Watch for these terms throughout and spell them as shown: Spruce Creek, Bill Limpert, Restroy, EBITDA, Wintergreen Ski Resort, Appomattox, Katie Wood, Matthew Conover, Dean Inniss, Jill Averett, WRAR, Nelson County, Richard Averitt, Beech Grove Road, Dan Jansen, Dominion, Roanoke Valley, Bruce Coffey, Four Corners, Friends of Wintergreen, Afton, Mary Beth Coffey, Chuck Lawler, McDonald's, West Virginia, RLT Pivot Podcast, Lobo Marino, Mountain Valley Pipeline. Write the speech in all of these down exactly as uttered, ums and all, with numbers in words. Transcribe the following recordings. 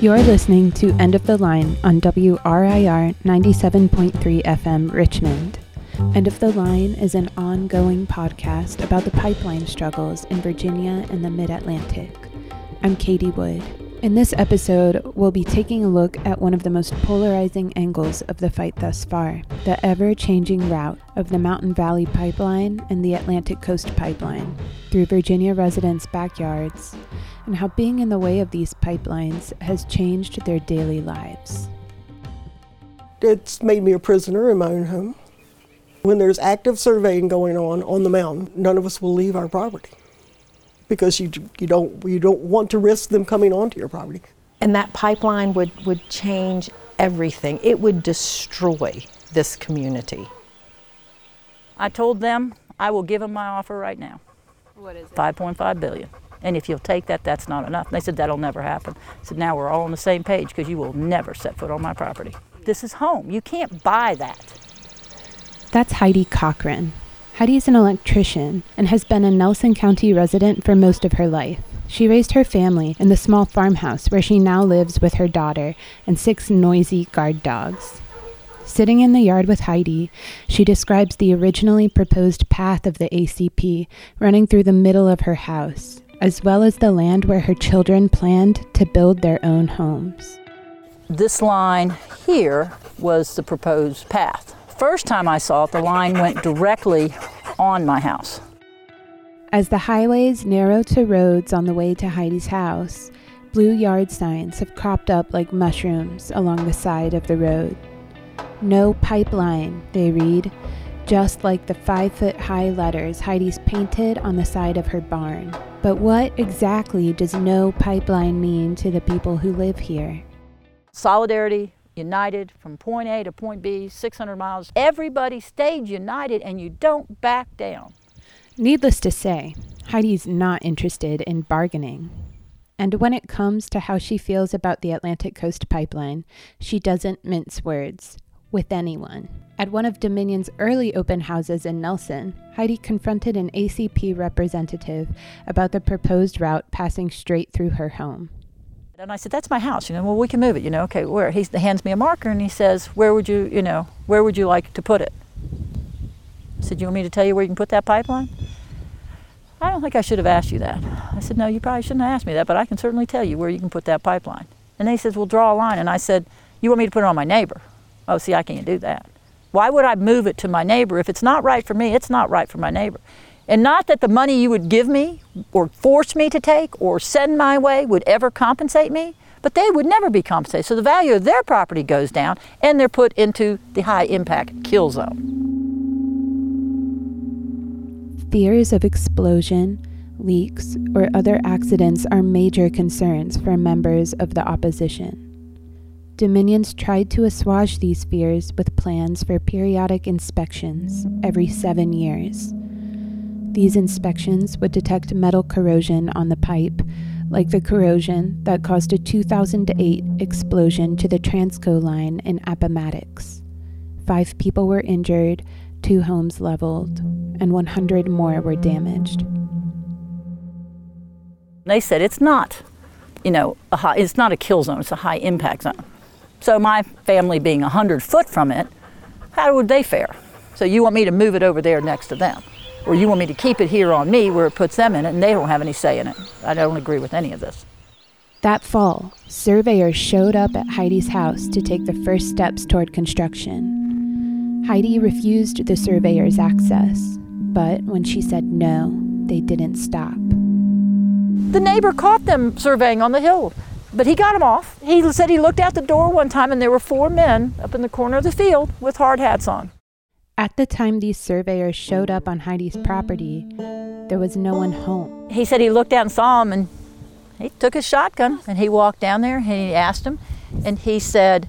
You're listening to End of the Line on W R I R ninety-seven point three F M Richmond. End of the Line is an ongoing podcast about the pipeline struggles in Virginia and the Mid-Atlantic. I'm Katie Wood. In this episode, we'll be taking a look at one of the most polarizing angles of the fight thus far, the ever-changing route of the Mountain Valley Pipeline and the Atlantic Coast Pipeline through Virginia residents' backyards, and how being in the way of these pipelines has changed their daily lives. It's made me a prisoner in my own home. When there's active surveying going on on the mountain, none of us will leave our property because you you don't you don't want to risk them coming onto your property. And that pipeline would, would change everything. It would destroy this community. I told them I will give them my offer right now. What is it? five point five billion dollars. And if you'll take that, that's not enough. And they said, that'll never happen. I said, now we're all on the same page because you will never set foot on my property. This is home. You can't buy that. That's Heidi Cochran. Heidi is an electrician and has been a Nelson County resident for most of her life. She raised her family in the small farmhouse where she now lives with her daughter and six noisy guard dogs. Sitting in the yard with Heidi, she describes the originally proposed path of the A C P running through the middle of her house, as well as the land where her children planned to build their own homes. This line here was the proposed path. First time I saw it, the line went directly on my house. As the highways narrow to roads on the way to Heidi's house, blue yard signs have cropped up like mushrooms along the side of the road. No pipeline, they read, just like the five-foot-high letters Heidi's painted on the side of her barn. But what exactly does no pipeline mean to the people who live here? Solidarity, united, from point A to point B, six hundred miles. Everybody stayed united and you don't back down. Needless to say, Heidi's not interested in bargaining. And when it comes to how she feels about the Atlantic Coast Pipeline, she doesn't mince words with anyone. At one of Dominion's early open houses in Nelson, Heidi confronted an A C P representative about the proposed route passing straight through her home. And I said, that's my house, you know, well, we can move it, you know, okay, where? He hands me a marker and he says, where would you, you know, where would you like to put it? I said, you want me to tell you where you can put that pipeline? I don't think I should have asked you that. I said, no, you probably shouldn't have asked me that, but I can certainly tell you where you can put that pipeline. And they says, well, draw a line. And I said, you want me to put it on my neighbor? Oh, see, I can't do that. Why would I move it to my neighbor? If it's not right for me, it's not right for my neighbor. And not that the money you would give me or force me to take or send my way would ever compensate me, but they would never be compensated. So the value of their property goes down and they're put into the high impact kill zone. Fears of explosion, leaks, or other accidents are major concerns for members of the opposition. Dominions tried to assuage these fears with plans for periodic inspections every seven years. These inspections would detect metal corrosion on the pipe, like the corrosion that caused a two thousand eight explosion to the Transco line in Appomattox. Five people were injured, two homes leveled, and one hundred more were damaged. They said it's not, you know, a high, it's not a kill zone, it's a high impact zone. So my family being one hundred foot from it, how would they fare? So you want me to move it over there next to them? Or you want me to keep it here on me where it puts them in it and they don't have any say in it? I don't agree with any of this. That fall, surveyors showed up at Heidi's house to take the first steps toward construction. Heidi refused the surveyors access, but when she said no, they didn't stop. The neighbor caught them surveying on the hill. But he got them off. He said he looked out the door one time and there were four men up in the corner of the field with hard hats on. At the time these surveyors showed up on Heidi's property, there was no one home. He said he looked out and saw them and he took his shotgun and he walked down there and he asked them and he said,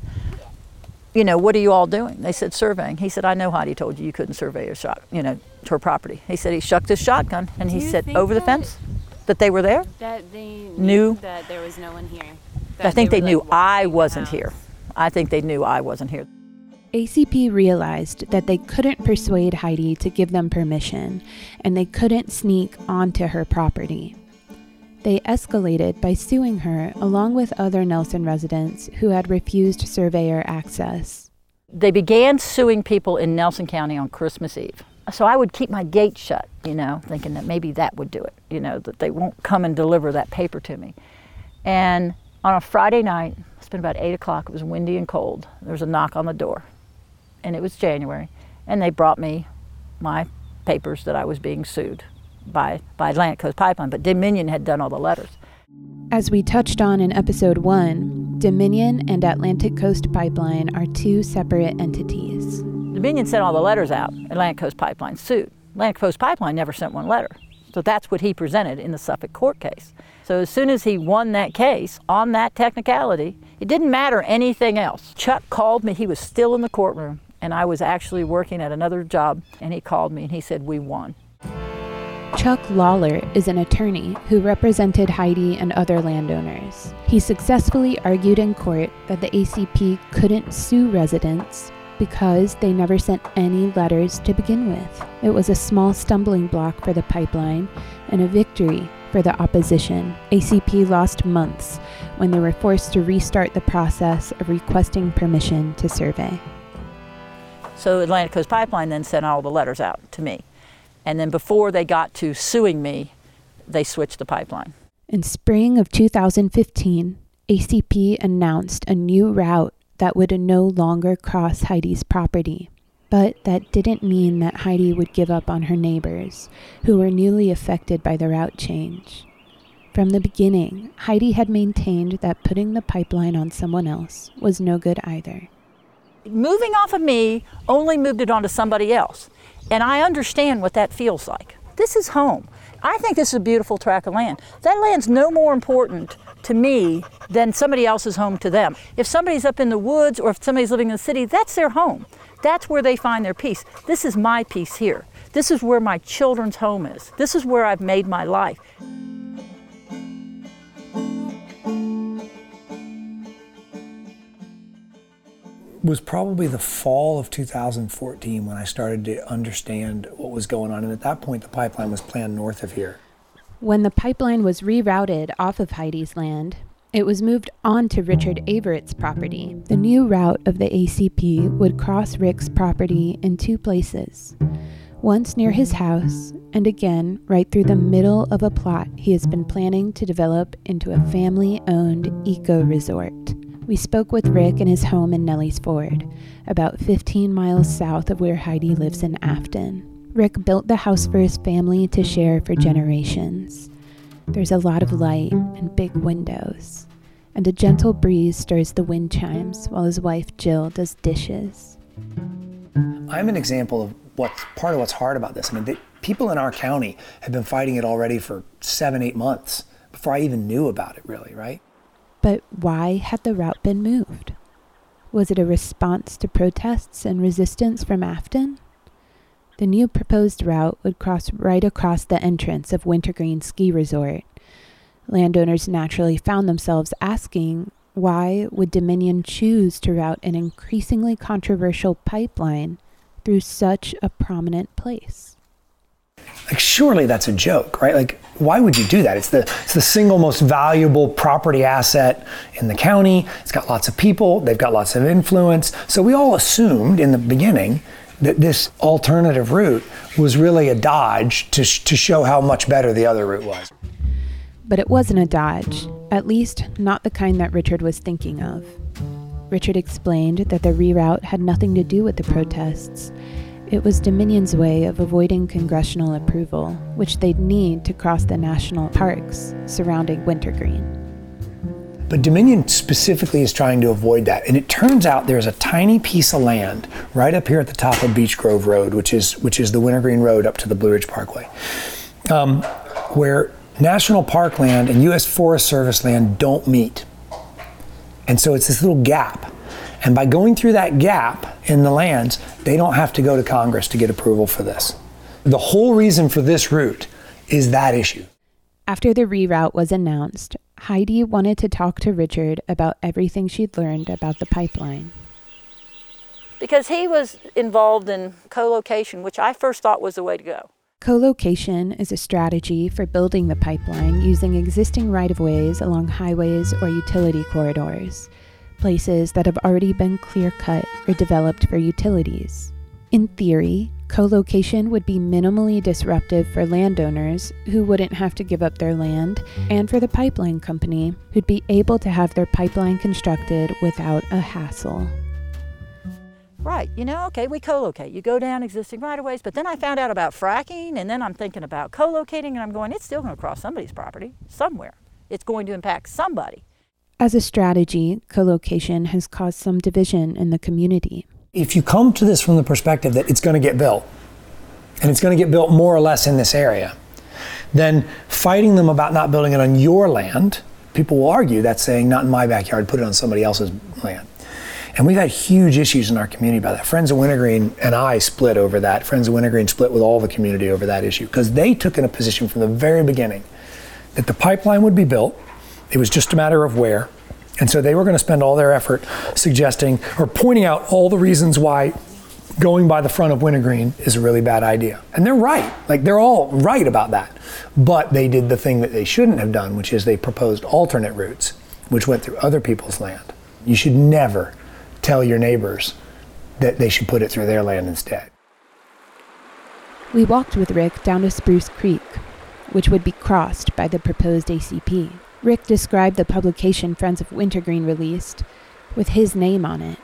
you know, what are you all doing? They said, surveying. He said, I know Heidi told you you couldn't survey her shot, you know, her property. He said he shucked his shotgun and he said, over the fence. That they were there? That they knew, knew that there was no one here. I think they, they knew like I wasn't here. I think they knew I wasn't here. A C P realized that they couldn't persuade Heidi to give them permission, and they couldn't sneak onto her property. They escalated by suing her along with other Nelson residents who had refused surveyor access. They began suing people in Nelson County on Christmas Eve. So I would keep my gate shut, you know, thinking that maybe that would do it, you know, that they won't come and deliver that paper to me. And on a Friday night, it's been about eight o'clock, it was windy and cold. There was a knock on the door, and it was January, and they brought me my papers that I was being sued by by Atlantic Coast Pipeline, but Dominion had done all the letters. As we touched on in episode one, Dominion and Atlantic Coast Pipeline are two separate entities. Dominion sent all the letters out, Atlantic Coast Pipeline sued. Atlantic Coast Pipeline never sent one letter. So that's what he presented in the Suffolk court case. So as soon as he won that case on that technicality, it didn't matter anything else. Chuck called me, he was still in the courtroom, and I was actually working at another job, and he called me and he said, "We won." Chuck Lawler is an attorney who represented Heidi and other landowners. He successfully argued in court that the A C P couldn't sue residents because they never sent any letters to begin with. It was a small stumbling block for the pipeline and a victory for the opposition. A C P lost months when they were forced to restart the process of requesting permission to survey. So Atlantic Coast Pipeline then sent all the letters out to me. And then before they got to suing me, they switched the pipeline. In spring of two thousand fifteen, A C P announced a new route that would no longer cross Heidi's property. But that didn't mean that Heidi would give up on her neighbors, who were newly affected by the route change. From the beginning, Heidi had maintained that putting the pipeline on someone else was no good either. Moving off of me only moved it onto somebody else. And I understand what that feels like. This is home. I think this is a beautiful tract of land. That land's no more important to me than somebody else's home to them. If somebody's up in the woods or if somebody's living in the city, that's their home. That's where they find their peace. This is my peace here. This is where my children's home is. This is where I've made my life. It was probably the fall of two thousand fourteen when I started to understand what was going on, and at that point the pipeline was planned north of here. When the pipeline was rerouted off of Heidi's land, it was moved on to Richard Averitt's property. The new route of the A C P would cross Rick's property in two places, once near his house and again right through the middle of a plot he has been planning to develop into a family-owned eco-resort. We spoke with Rick in his home in Nellie's Ford, about fifteen miles south of where Heidi lives in Afton. Rick built the house for his family to share for generations. There's a lot of light and big windows, and a gentle breeze stirs the wind chimes while his wife Jill does dishes. I'm an example of what's part of what's hard about this. I mean, the people in our county have been fighting it already for seven, eight months before I even knew about it, really, right? But why had the route been moved? Was it a response to protests and resistance from Afton? The new proposed route would cross right across the entrance of Wintergreen Ski Resort. Landowners naturally found themselves asking, why would Dominion choose to route an increasingly controversial pipeline through such a prominent place? Like, surely that's a joke, right? Like, why would you do that? It's the it's the single most valuable property asset in the county. It's got lots of people. They've got lots of influence. So we all assumed in the beginning that this alternative route was really a dodge to sh- to show how much better the other route was. But it wasn't a dodge, at least not the kind that Richard was thinking of. Richard explained that the reroute had nothing to do with the protests. It was Dominion's way of avoiding congressional approval, which they'd need to cross the national parks surrounding Wintergreen. But Dominion specifically is trying to avoid that. And it turns out there's a tiny piece of land right up here at the top of Beech Grove Road, which is which is the Wintergreen Road up to the Blue Ridge Parkway, um, where national park land and U S Forest Service land don't meet. And so it's this little gap. And by going through that gap in the lands, they don't have to go to Congress to get approval for this. The whole reason for this route is that issue. After the reroute was announced, Heidi wanted to talk to Richard about everything she'd learned about the pipeline. Because he was involved in co-location, which I first thought was the way to go. Co-location is a strategy for building the pipeline using existing right-of-ways along highways or utility corridors, places that have already been clear-cut or developed for utilities. In theory, co-location would be minimally disruptive for landowners who wouldn't have to give up their land, and for the pipeline company who'd be able to have their pipeline constructed without a hassle. Right, you know, okay, we co-locate. You go down existing right-of-ways, but then I found out about fracking, and then I'm thinking about co-locating, and I'm going, it's still going to cross somebody's property somewhere. It's going to impact somebody. As a strategy, co-location has caused some division in the community. If you come to this from the perspective that it's going to get built, and it's going to get built more or less in this area, then fighting them about not building it on your land, people will argue that's saying, not in my backyard, put it on somebody else's land. And we've had huge issues in our community about that. Friends of Wintergreen and I split over that. Friends of Wintergreen split with all the community over that issue because they took in a position from the very beginning that the pipeline would be built. It was just a matter of where. And so they were going to spend all their effort suggesting or pointing out all the reasons why going by the front of Wintergreen is a really bad idea. And they're right. Like, they're all right about that. But they did the thing that they shouldn't have done, which is they proposed alternate routes, which went through other people's land. You should never tell your neighbors that they should put it through their land instead. We walked with Rick down to Spruce Creek, which would be crossed by the proposed A C P. Rick described the publication Friends of Wintergreen released with his name on it,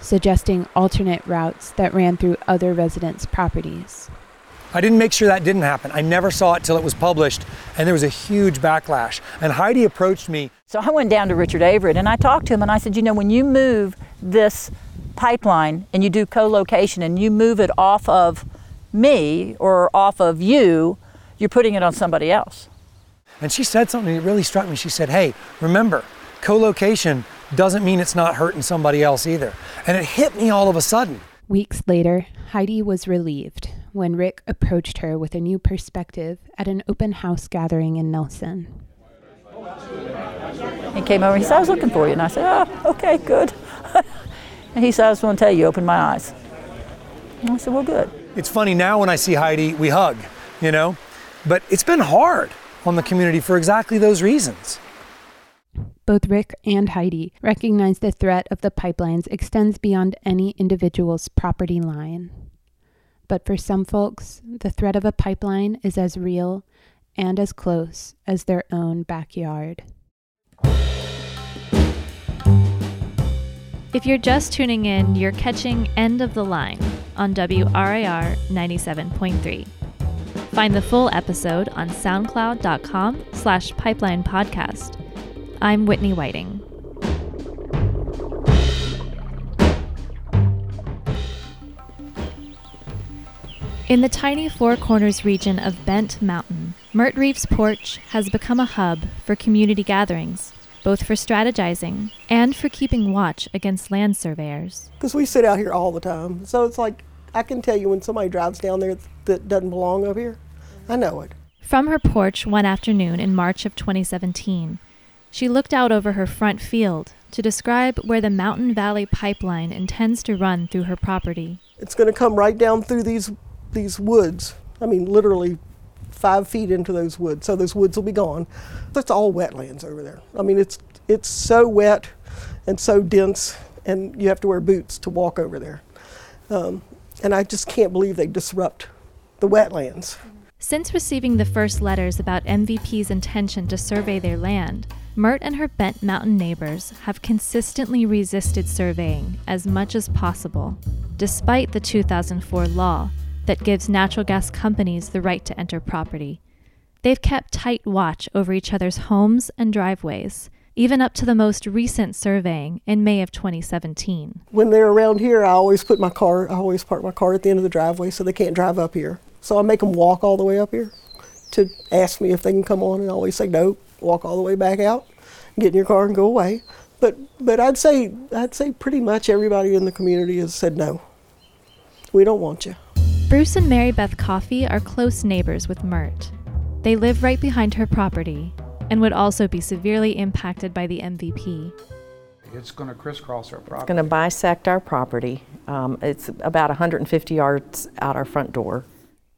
suggesting alternate routes that ran through other residents' properties. I didn't make sure that didn't happen. I never saw it till it was published, and there was a huge backlash. And Heidi approached me. So I went down to Richard Averitt, and I talked to him, and I said, you know, when you move this pipeline and you do co-location and you move it off of me or off of you, you're putting it on somebody else. And she said something that really struck me. She said, hey, remember, co-location doesn't mean it's not hurting somebody else either. And it hit me all of a sudden. Weeks later, Heidi was relieved when Rick approached her with a new perspective at an open house gathering in Nelson. He came over and he said, I was looking for you. And I said, oh, okay, good. And he said, I was going to tell you, open my eyes. And I said, well, good. It's funny, now when I see Heidi, we hug, you know? But it's been hard on the community for exactly those reasons. Both Rick and Heidi recognize the threat of the pipelines extends beyond any individual's property line. But for some folks, the threat of a pipeline is as real and as close as their own backyard. If you're just tuning in, you're catching End of the Line on W R A R ninety-seven point three. Find the full episode on soundcloud.com slash pipeline podcast. I'm Whitney Whiting. In the tiny Four Corners region of Bent Mountain, Mert Reeves' porch has become a hub for community gatherings, both for strategizing and for keeping watch against land surveyors. Because we sit out here all the time, so it's like I can tell you when somebody drives down there that doesn't belong up here. I know it. From her porch one afternoon in March of twenty seventeen, she looked out over her front field to describe where the Mountain Valley Pipeline intends to run through her property. It's going to come right down through these these woods, I mean literally five feet into those woods, so those woods will be gone. That's all wetlands over there. I mean it's it's so wet and so dense, and you have to wear boots to walk over there. Um, and I just can't believe they disrupt the wetlands. Since receiving the first letters about M V P's intention to survey their land, Mert and her Bent Mountain neighbors have consistently resisted surveying as much as possible, despite the two thousand four law that gives natural gas companies the right to enter property. They've kept tight watch over each other's homes and driveways, even up to the most recent surveying in May of twenty seventeen. When they're around here, I always put my car, I always park my car at the end of the driveway so they can't drive up here. So I make them walk all the way up here to ask me if they can come on, and I always say, no, walk all the way back out, get in your car and go away. But but I'd say I'd say pretty much everybody in the community has said no. We don't want you. Bruce and Mary Beth Coffey are close neighbors with Mert. They live right behind her property and would also be severely impacted by the M V P. It's going to crisscross our property. It's going to bisect our property. Um, it's about one hundred fifty yards out our front door.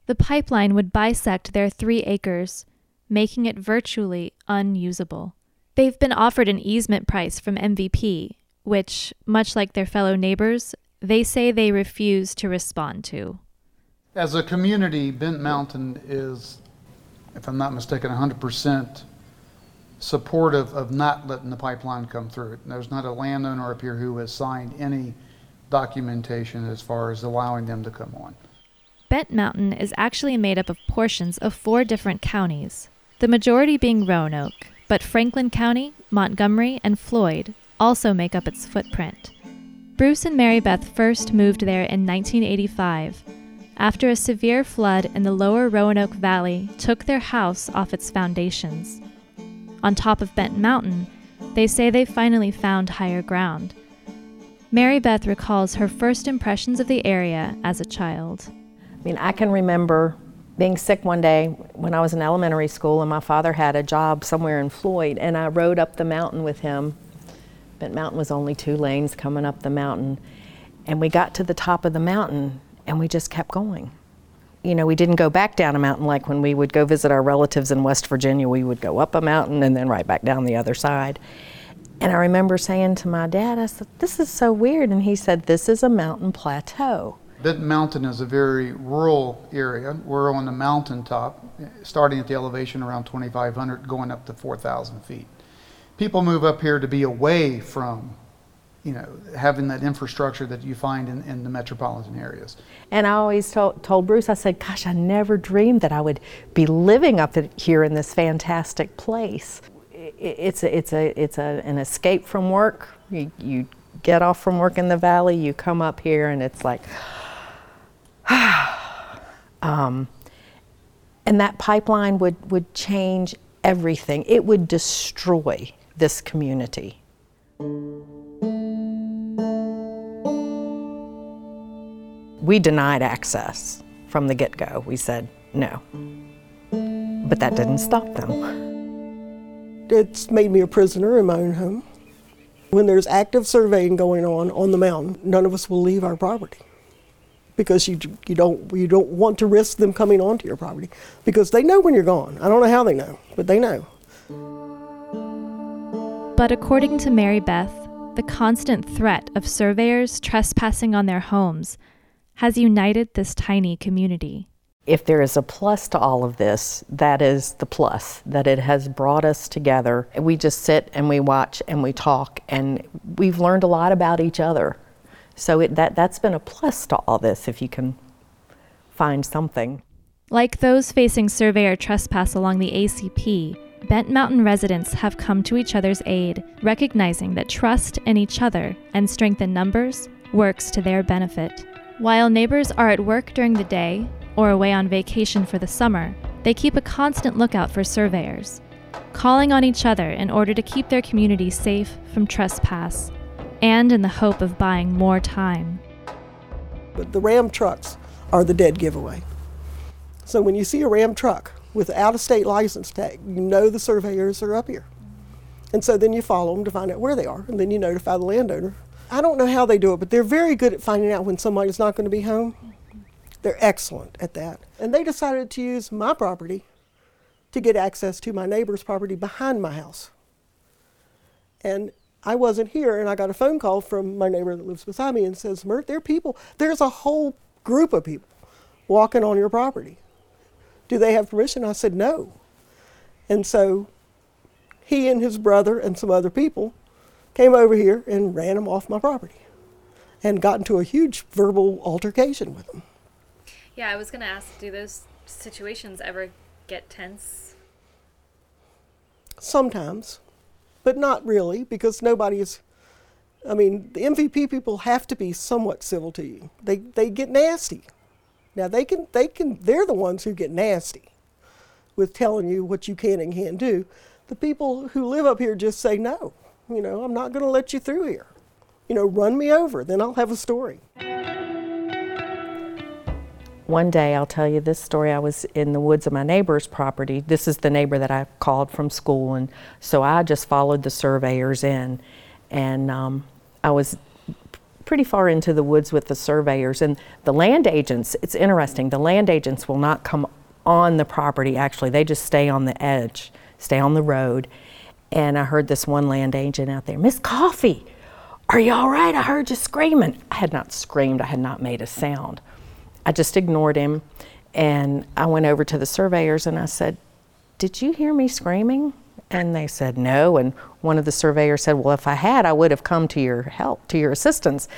The pipeline would bisect their three acres, making it virtually unusable. They've been offered an easement price from M V P, which, much like their fellow neighbors, they say they refuse to respond to. As a community, Bent Mountain is, if I'm not mistaken, one hundred percent supportive of not letting the pipeline come through. There's not a landowner up here who has signed any documentation as far as allowing them to come on. Bent Mountain is actually made up of portions of four different counties, the majority being Roanoke, but Franklin County, Montgomery, and Floyd also make up its footprint. Bruce and Mary Beth first moved there in nineteen eighty-five, after a severe flood in the lower Roanoke Valley took their house off its foundations. On top of Bent Mountain, they say they finally found higher ground. Mary Beth recalls her first impressions of the area as a child. I mean, I can remember being sick one day when I was in elementary school and my father had a job somewhere in Floyd, and I rode up the mountain with him. Bent Mountain was only two lanes coming up the mountain, and we got to the top of the mountain and we just kept going. You know, we didn't go back down a mountain like when we would go visit our relatives in West Virginia. We would go up a mountain and then right back down the other side. And I remember saying to my dad, I said, "This is so weird." And he said, "This is a mountain plateau." Bent Mountain is a very rural area. We're on the mountaintop, starting at the elevation around twenty-five hundred, going up to four thousand feet. People move up here to be away from, you know, having that infrastructure that you find in, in the metropolitan areas. And I always told, told Bruce, I said, gosh, I never dreamed that I would be living up here in this fantastic place. It's a, it's a, it's a, an escape from work. You, you get off from work in the valley, you come up here, and it's like, um, and that pipeline would, would change everything. It would destroy this community. We denied access from the get-go. We said no. But that didn't stop them. It's made me a prisoner in my own home. When there's active surveying going on on the mountain, none of us will leave our property because you you don't you don't want to risk them coming onto your property because they know when you're gone. I don't know how they know, but they know. But according to Mary Beth, the constant threat of surveyors trespassing on their homes has united this tiny community. If there is a plus to all of this, that is the plus, that it has brought us together. We just sit and we watch and we talk, and we've learned a lot about each other. So it, that, that's been a plus to all this, if you can find something. Like those facing surveyor trespass along the A C P, Bent Mountain residents have come to each other's aid, recognizing that trust in each other and strength in numbers works to their benefit. While neighbors are at work during the day or away on vacation for the summer, they keep a constant lookout for surveyors, calling on each other in order to keep their community safe from trespass and in the hope of buying more time. But the Ram trucks are the dead giveaway. So when you see a Ram truck with an out-of-state license tag, you know the surveyors are up here. And so then you follow them to find out where they are, and then you notify the landowner. I don't know how they do it, but they're very good at finding out when somebody's not going to be home. They're excellent at that. And they decided to use my property to get access to my neighbor's property behind my house. And I wasn't here, and I got a phone call from my neighbor that lives beside me and says, Mert, there are people, there's a whole group of people walking on your property. Do they have permission? I said, no. And so he and his brother and some other people came over here and ran them off my property and got into a huge verbal altercation with them. Yeah, I was going to ask, do those situations ever get tense? Sometimes, but not really, because nobody is, I mean, the M V P people have to be somewhat civil to you. They they get nasty. Now they can, they can, they're the ones who get nasty with telling you what you can and can't do. The people who live up here just say no. You know, I'm not going to let you through here. You know, run me over, then I'll have a story. One day, I'll tell you this story. I was in the woods of my neighbor's property. This is the neighbor that I called from school, and so I just followed the surveyors in. And um, I was pretty far into the woods with the surveyors. And the land agents, it's interesting, the land agents will not come on the property, actually. They just stay on the edge, stay on the road. And I heard this one land agent out there, "Miss Coffey, are you all right? I heard you screaming." I had not screamed, I had not made a sound. I just ignored him. And I went over to the surveyors and I said, "Did you hear me screaming?" And they said, "No." And one of the surveyors said, "Well, if I had, I would have come to your help, to your assistance."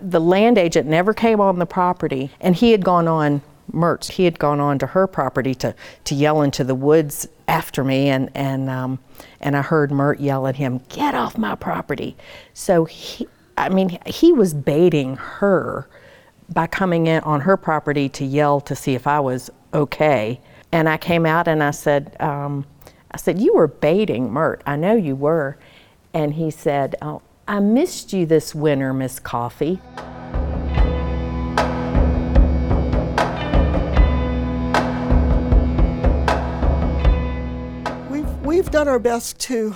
The land agent never came on the property, and he had gone on, Mert, he had gone on to her property to, to yell into the woods after me, and and um, and I heard Mert yell at him, "Get off my property." So he, I mean, he was baiting her by coming in on her property to yell to see if I was okay. And I came out and I said, um, I said, "You were baiting Mert, I know you were." And he said, "Oh, I missed you this winter, Miss Coffey." We've, we've done our best to,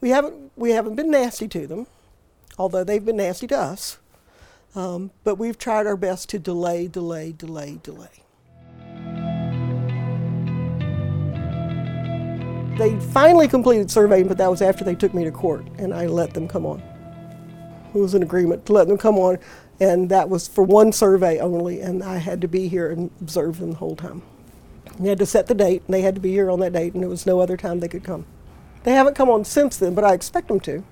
we haven't, we haven't been nasty to them, although they've been nasty to us. Um, but we've tried our best to delay, delay, delay, delay. They finally completed surveying, but that was after they took me to court, and I let them come on. It was an agreement to let them come on, and that was for one survey only, and I had to be here and observe them the whole time. We had to set the date, and they had to be here on that date, and there was no other time they could come. They haven't come on since then, but I expect them to,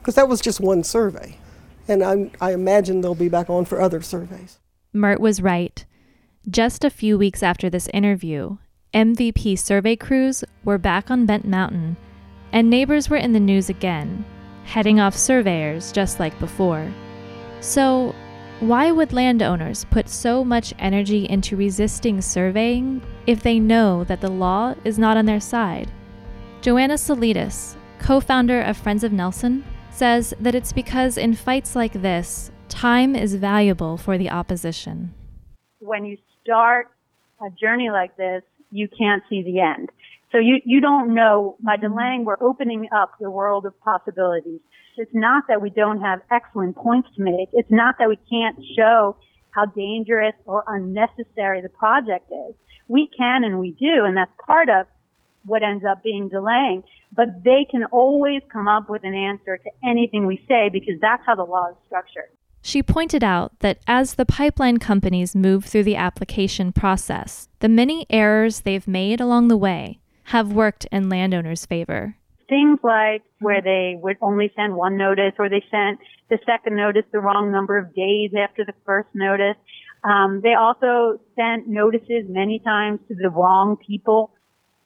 because that was just one survey. And I, I imagine they'll be back on for other surveys. Mert was right. Just a few weeks after this interview, M V P survey crews were back on Bent Mountain, and neighbors were in the news again, heading off surveyors just like before. So why would landowners put so much energy into resisting surveying if they know that the law is not on their side? Joanna Salidis, co-founder of Friends of Nelson, says that it's because in fights like this, time is valuable for the opposition. When you start a journey like this, you can't see the end. So you, you don't know, by delaying, we're opening up the world of possibilities. It's not that we don't have excellent points to make. It's not that we can't show how dangerous or unnecessary the project is. We can and we do, and that's part of what ends up being delaying. But they can always come up with an answer to anything we say, because that's how the law is structured. She pointed out that as the pipeline companies move through the application process, the many errors they've made along the way have worked in landowners' favor. Things like where they would only send one notice, or they sent the second notice the wrong number of days after the first notice. Um, they also sent notices many times to the wrong people.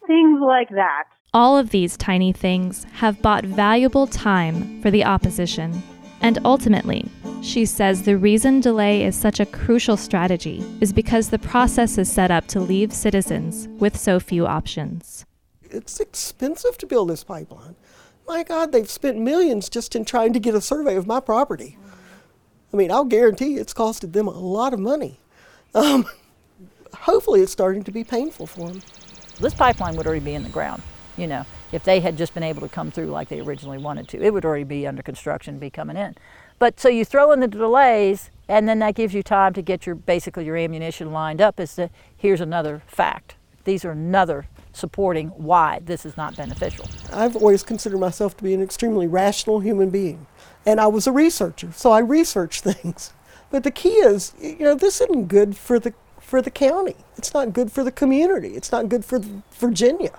Things like that. All of these tiny things have bought valuable time for the opposition. And ultimately, she says the reason delay is such a crucial strategy is because the process is set up to leave citizens with so few options. It's expensive to build this pipeline. My God, they've spent millions just in trying to get a survey of my property. I mean, I'll guarantee you it's costed them a lot of money. Um, hopefully it's starting to be painful for them. This pipeline would already be in the ground, you know, if they had just been able to come through like they originally wanted to. It would already be under construction, be coming in. But so you throw in the delays, and then that gives you time to get your, basically your ammunition lined up as to, here's another fact. These are another supporting why this is not beneficial. I've always considered myself to be an extremely rational human being. And I was a researcher, so I researched things. But the key is, you know, this isn't good for the for the county. It's not good for the community. It's not good for Virginia.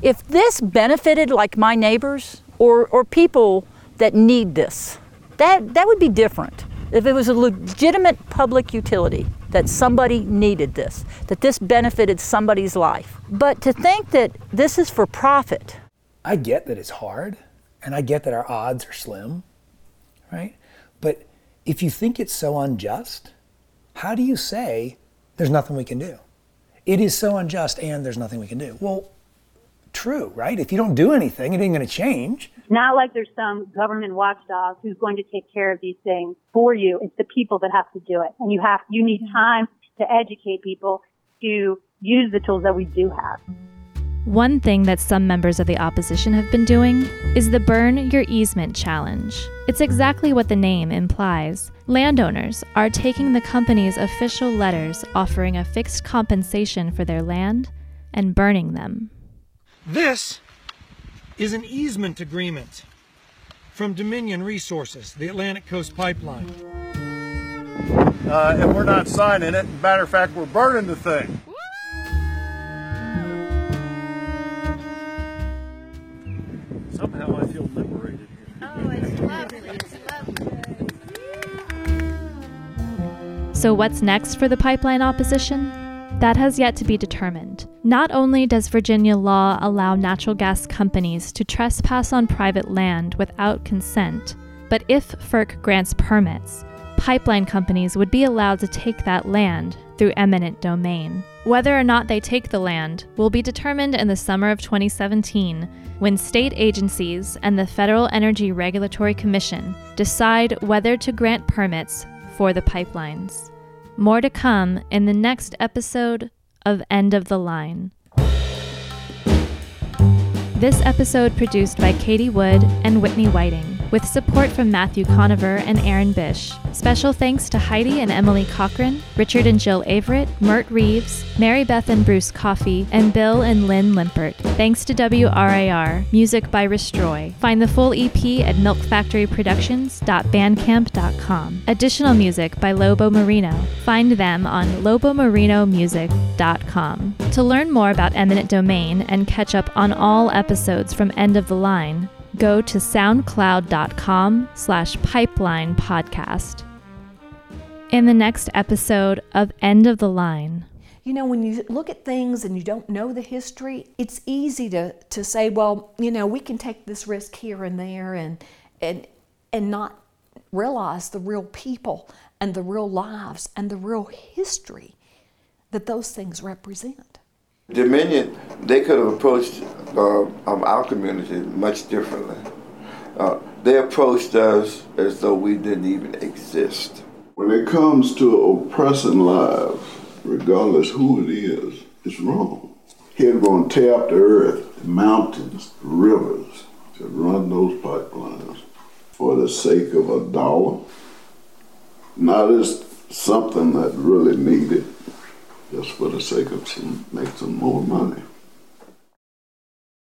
If this benefited like my neighbors or, or people that need this, that, that would be different. If it was a legitimate public utility, that somebody needed this, that this benefited somebody's life. But to think that this is for profit. I get that it's hard, and I get that our odds are slim, right? But if you think it's so unjust, how do you say, there's nothing we can do? It is so unjust and there's nothing we can do. Well, true, right? If you don't do anything, it ain't going to change. It's not like there's some government watchdog who's going to take care of these things for you. It's the people that have to do it. And you have, you need time to educate people to use the tools that we do have. One thing that some members of the opposition have been doing is the Burn Your Easement Challenge. It's exactly what the name implies. Landowners are taking the company's official letters offering a fixed compensation for their land and burning them. This is an easement agreement from Dominion Resources, the Atlantic Coast Pipeline. Uh, and we're not signing it. Matter of fact, we're burning the thing. Somehow I feel liberated here. Oh, it's lovely, it's lovely. So what's next for the pipeline opposition? That has yet to be determined. Not only does Virginia law allow natural gas companies to trespass on private land without consent, but if FERC grants permits, pipeline companies would be allowed to take that land through eminent domain. Whether or not they take the land will be determined in the summer of twenty seventeen when state agencies and the Federal Energy Regulatory Commission decide whether to grant permits for the pipelines. More to come in the next episode of End of the Line. This episode produced by Katie Wood and Whitney Whiting, with support from Matthew Conover and Aaron Bish. Special thanks to Heidi and Emily Cochran, Richard and Jill Averett, Mert Reeves, Mary Beth and Bruce Coffey, and Bill and Lynn Limpert. Thanks to W R I R, music by Restroy. Find the full E P at milk factory productions dot bandcamp dot com. Additional music by Lobo Marino. Find them on lobo marino music dot com. To learn more about eminent domain and catch up on all episodes from End of the Line, go to soundcloud dot com slash pipeline podcast. In the next episode of End of the Line. You know, when you look at things and you don't know the history, it's easy to, to say, well, you know, we can take this risk here and there and and and not realize the real people and the real lives and the real history that those things represent. Dominion, they could have approached uh, um, our community much differently. Uh, they approached us as though we didn't even exist. When it comes to oppressing lives, regardless who it is, it's wrong. He's going to tear up the earth, the mountains, the rivers, to run those pipelines for the sake of a dollar. Not as something that really needed. Just for the sake of some, make some more money.